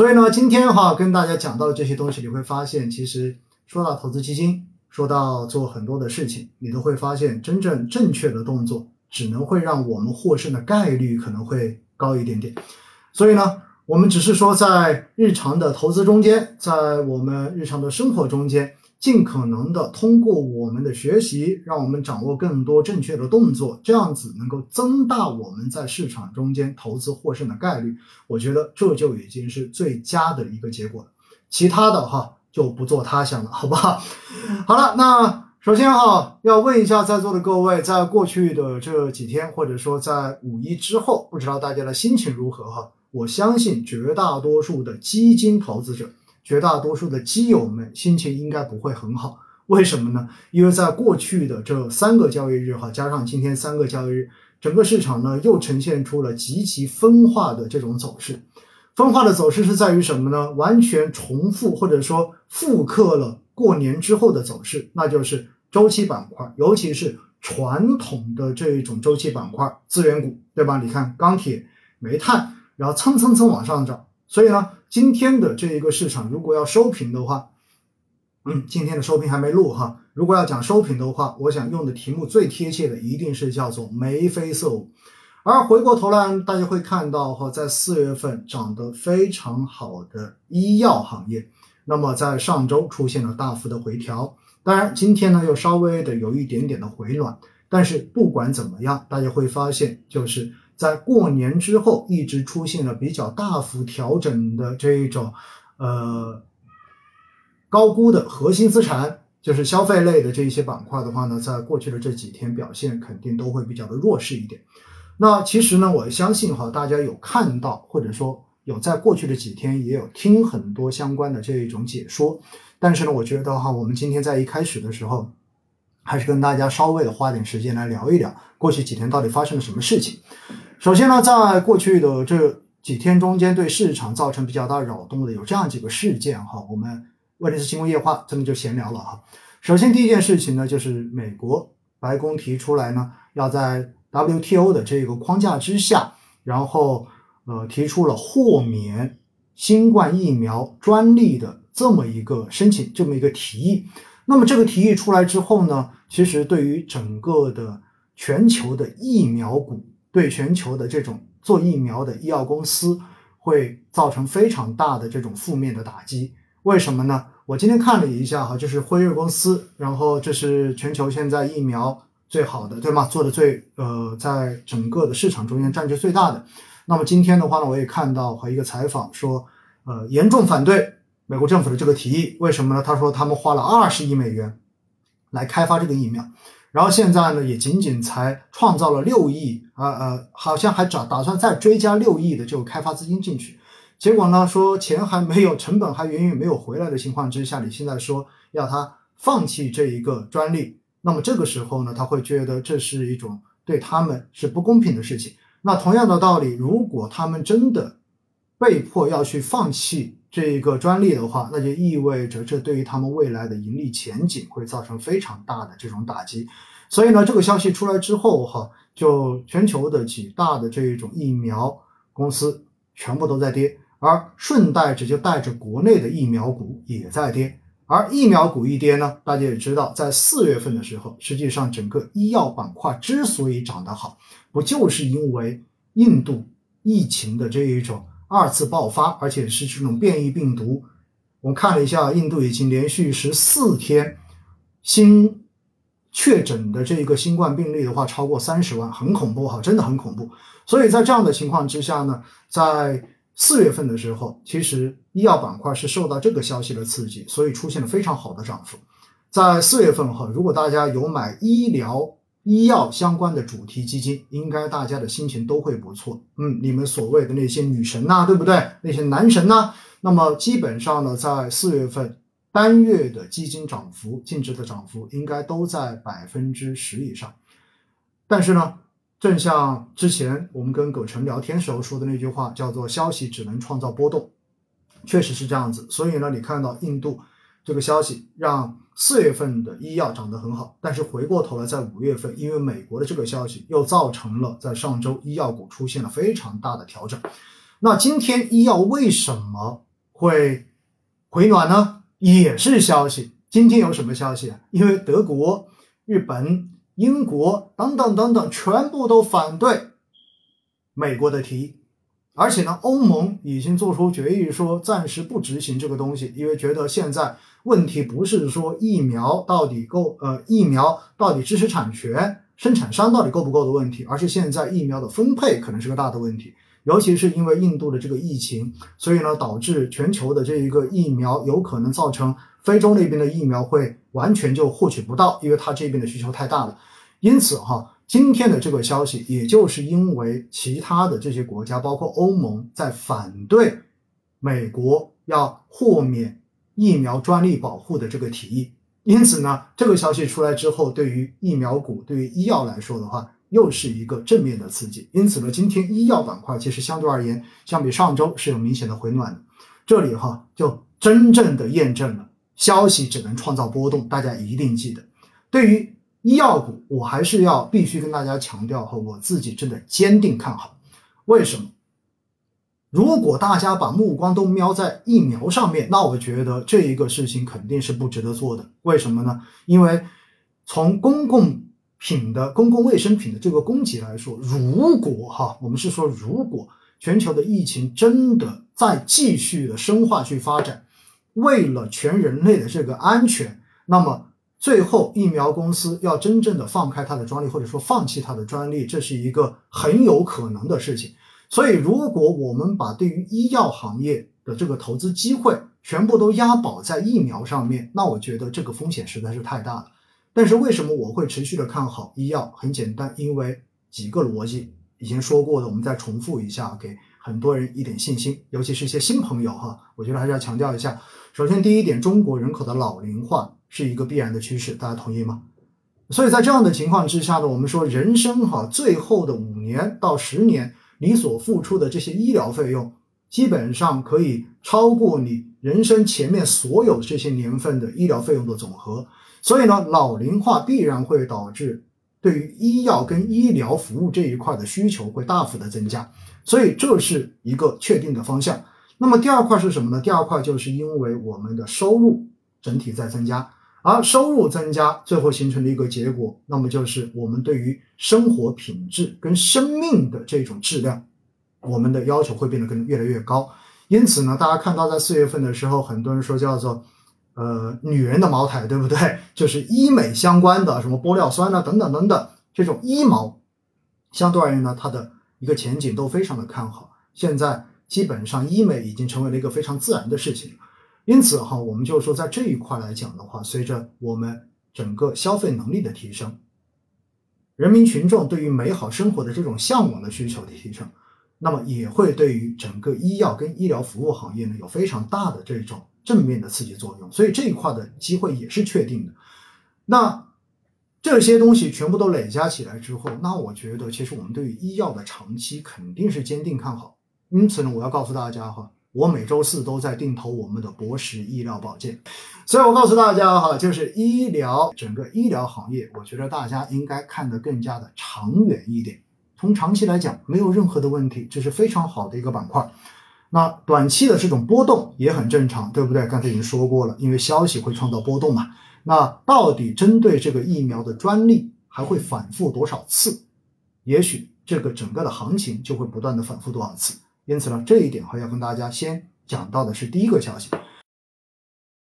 所以呢，今天跟大家讲到的这些东西，你会发现，其实说到投资基金，说到做很多的事情，你都会发现，真正正确的动作，只能会让我们获胜的概率可能会高一点点。所以呢，我们只是说，在日常的投资中间，在我们日常的生活中间，尽可能的通过我们的学习，让我们掌握更多正确的动作，这样子能够增大我们在市场中间投资获胜的概率。我觉得这就已经是最佳的一个结果了，其他的就不做他想了，好不好？好了，那首先要问一下在座的各位，在过去的这几天，或者说在五一之后，不知道大家的心情如何我相信绝大多数的基金投资者，绝大多数的基友们心情应该不会很好。为什么呢？因为在过去的这3个交易日加上今天3个交易日，整个市场呢又呈现出了极其分化的这种走势。分化的走势是在于什么呢？完全重复或者说复刻了过年之后的走势，那就是周期板块，尤其是传统的这种周期板块，资源股，对吧？你看钢铁、煤炭，然后蹭蹭蹭往上涨。所以呢，今天的这一个市场如果要收评的话，今天的收评还没录如果要讲收评的话，我想用的题目最贴切的一定是叫做眉飞色舞。而回过头来，大家会看到在4月份涨得非常好的医药行业，那么在上周出现了大幅的回调，当然今天呢又稍微的有一点点的回暖。但是不管怎么样，大家会发现，就是在过年之后一直出现了比较大幅调整的这一种高估的核心资产，就是消费类的这一些板块的话呢，在过去的这几天表现肯定都会比较的弱势一点。那其实呢，我相信大家有看到，或者说有在过去的几天也有听很多相关的这一种解说。但是呢，我觉得我们今天在一开始的时候，还是跟大家稍微的花点时间来聊一聊过去几天到底发生了什么事情。首先呢，在过去的这几天中间，对市场造成比较大扰动的有这样几个事件我们威尼斯新闻夜话这么就闲聊了首先第一件事情呢，就是美国白宫提出来呢，要在 WTO 的这个框架之下，然后提出了豁免新冠疫苗专利的这么一个申请，这么一个提议。那么这个提议出来之后呢，其实对于整个的全球的疫苗股，对全球的这种做疫苗的医药公司会造成非常大的这种负面的打击。为什么呢？我今天看了一下就是辉瑞公司，然后这是全球现在疫苗最好的，对吗？做的最在整个的市场中间占据最大的。那么今天的话呢，我也看到一个采访说严重反对美国政府的这个提议。为什么呢？他说他们花了20亿美元来开发这个疫苗，然后现在呢也仅仅才创造了6亿好像还打算再追加6亿的这个开发资金进去。结果呢，说钱还没有，成本还远远没有回来的情况之下，你现在说要他放弃这一个专利，那么这个时候呢，他会觉得这是一种对他们是不公平的事情。那同样的道理，如果他们真的被迫要去放弃这个专利的话，那就意味着这对于他们未来的盈利前景会造成非常大的这种打击。所以呢，这个消息出来之后就全球的几大的这种疫苗公司全部都在跌，而顺带着就带着国内的疫苗股也在跌。而疫苗股一跌呢，大家也知道，在4月份的时候，实际上整个医药板块之所以涨得好，不就是因为印度疫情的这一种2次爆发，而且是这种变异病毒。我们看了一下，印度已经连续14天新确诊的这个新冠病例的话超过30万，很恐怖真的很恐怖。所以在这样的情况之下呢，在4月份的时候，其实医药板块是受到这个消息的刺激，所以出现了非常好的涨幅。在4月份如果大家有买医药相关的主题基金，应该大家的心情都会不错。你们所谓的那些女神对不对？那些男神那么基本上呢，在4月份单月的基金涨幅，净值的涨幅应该都在10%以上。但是呢，正像之前我们跟葛晨聊天时候说的那句话，叫做消息只能创造波动，确实是这样子。所以呢，你看到印度这个消息让4月份的医药涨得很好，但是回过头来在5月份，因为美国的这个消息又造成了在上周医药股出现了非常大的调整。那今天医药为什么会回暖呢？也是消息。今天有什么消息啊？因为德国、日本、英国等等等等，全部都反对美国的提议，而且呢，欧盟已经做出决议说暂时不执行这个东西，因为觉得现在问题不是说疫苗到底知识产权、生产商到底够不够的问题，而是现在疫苗的分配可能是个大的问题。尤其是因为印度的这个疫情，所以呢，导致全球的这一个疫苗有可能造成非洲那边的疫苗会完全就获取不到，因为它这边的需求太大了。因此哈，今天的这个消息，也就是因为其他的这些国家，包括欧盟在反对美国要豁免疫苗专利保护的这个提议。因此呢，这个消息出来之后，对于疫苗股、对于医药来说的话，又是一个正面的刺激。因此呢，今天医药板块其实相对而言，相比上周是有明显的回暖的。这里哈，就真正的验证了消息只能创造波动，大家一定记得。对于医药股，我还是要必须跟大家强调哈，我自己真的坚定看好。为什么？如果大家把目光都瞄在疫苗上面，那我觉得这一个事情肯定是不值得做的。为什么呢？因为从公共卫生品的这个供给来说，如果我们是说，如果全球的疫情真的再继续的深化去发展，为了全人类的这个安全，那么最后疫苗公司要真正的放开它的专利，或者说放弃它的专利，这是一个很有可能的事情。所以如果我们把对于医药行业的这个投资机会全部都押宝在疫苗上面，那我觉得这个风险实在是太大了。但是为什么我会持续的看好医药？很简单，因为几个逻辑以前说过的，我们再重复一下，给很多人一点信心，尤其是一些新朋友哈，我觉得还是要强调一下。首先第一点，中国人口的老龄化是一个必然的趋势，大家同意吗？所以在这样的情况之下呢，我们说人生哈，最后的5年到10年，你所付出的这些医疗费用，基本上可以超过你人生前面所有这些年份的医疗费用的总和。所以呢，老龄化必然会导致对于医药跟医疗服务这一块的需求会大幅的增加，所以这是一个确定的方向。那么第二块是什么呢？第二块就是因为我们的收入整体在增加，而收入增加最后形成了一个结果，那么就是我们对于生活品质跟生命的这种质量，我们的要求会变得越来越高。因此呢，大家看到在4月份的时候，很多人说叫做女人的茅台，对不对？就是医美相关的，什么玻尿酸啊，等等等等，这种医毛，相对而言呢，它的一个前景都非常的看好。现在基本上医美已经成为了一个非常自然的事情，因此哈，我们就说在这一块来讲的话，随着我们整个消费能力的提升，人民群众对于美好生活的这种向往的需求的提升，那么也会对于整个医药跟医疗服务行业呢有非常大的这种正面的刺激作用，所以这一块的机会也是确定的。那这些东西全部都累加起来之后，那我觉得其实我们对于医药的长期肯定是坚定看好。因此呢，我要告诉大家哈，我每周四都在定投我们的博时医疗保健。所以我告诉大家哈，就是整个医疗行业，我觉得大家应该看得更加的长远一点。从长期来讲，没有任何的问题，这是非常好的一个板块。那短期的这种波动也很正常，对不对？刚才已经说过了，因为消息会创造波动嘛。那到底针对这个疫苗的专利还会反复多少次？也许这个整个的行情就会不断的反复多少次。因此呢，这一点还要跟大家先讲到的是第一个消息。